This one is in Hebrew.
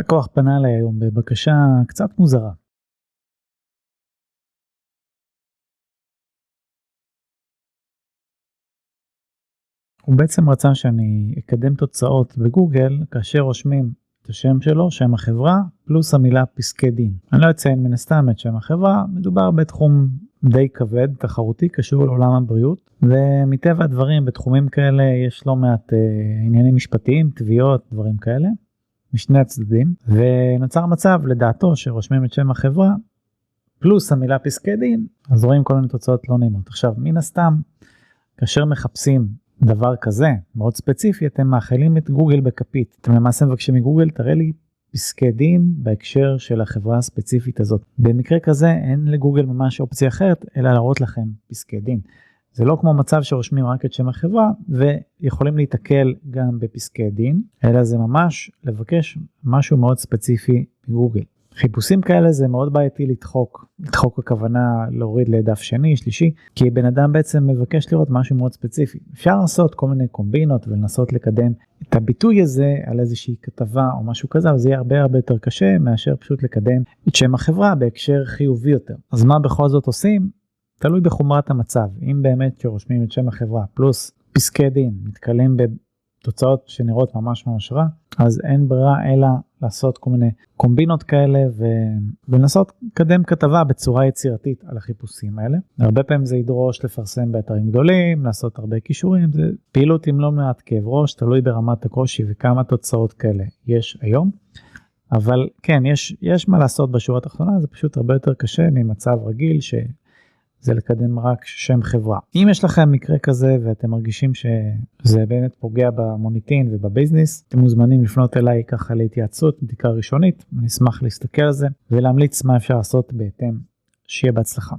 לקוח פנה אליי היום בבקשה קצת מוזרה. הוא בעצם רצה שאני אקדם תוצאות בגוגל כאשר רושמים את השם שלו, שם החברה, פלוס המילה פסקי דין. אני לא אציין מן הסתם את שם החברה, מדובר בתחום די כבד, תחרותי, קשור לעולם הבריאות, ומטבע הדברים בתחומים כאלה יש לא מעט עניינים משפטיים, תביעות, דברים כאלה, משני הצדדים, ונוצר מצב לדעתו שרושמים את שם החברה, פלוס המילה פסקי דין, אז רואים כל מיני תוצאות לא נעימות. עכשיו, מן הסתם, כאשר מחפשים דבר כזה, מאוד ספציפי, אתם מאכילים את גוגל בכפית. אתם למעשה מבקשים מגוגל, תראה לי פסקי דין בהקשר של החברה הספציפית הזאת. במקרה כזה אין לגוגל ממש אופציה אחרת, אלא להראות לכם פסקי דין. זה לא כמו מצב שרושמים רק את שם החברה, ויכולים להתקל גם בפסקי דין, אלא זה ממש לבקש משהו מאוד ספציפי מגוגל. חיפושים כאלה זה מאוד בעייתי לדחוק. לדחוק הכוונה להוריד לדף שני, שלישי, כי בן אדם בעצם מבקש לראות משהו מאוד ספציפי. אפשר לעשות כל מיני קומבינות ולנסות לקדם את הביטוי הזה על איזושהי כתבה או משהו כזה, אבל זה יהיה הרבה הרבה יותר קשה מאשר פשוט לקדם את שם החברה בהקשר חיובי יותר. אז מה בכל זאת עושים? תלוי בחומרת המצב. אם באמת שרושמים את שם החברה פלוס פסקי דין מתקלים בתוצאות שנראות ממש ממש רע, אז אין ברירה אלא לעשות כל מיני קומבינות כאלה ולנסות קדם כתבה בצורה יצירתית על החיפושים האלה. הרבה פעמים זה ידרוש לפרסם באתרים גדולים, לעשות הרבה קישורים, זה פעילות עם לא מעט כאב ראש, תלוי ברמת הקושי וכמה תוצאות כאלה יש היום. אבל כן, יש מה לעשות בשורה התחתונה, זה פשוט הרבה יותר קשה ממצב רגיל שזה לקדם רק שם חברה. אם יש לכם מקרה כזה ואתם מרגישים שזה באמת פוגע במוניטין ובביזנס, אתם מוזמנים לפנות אליי ככה להתייעצות, בדיקה ראשונית, אני אשמח להסתכל על זה ולהמליץ מה אפשר לעשות בהתאם. שיהיה בהצלחה.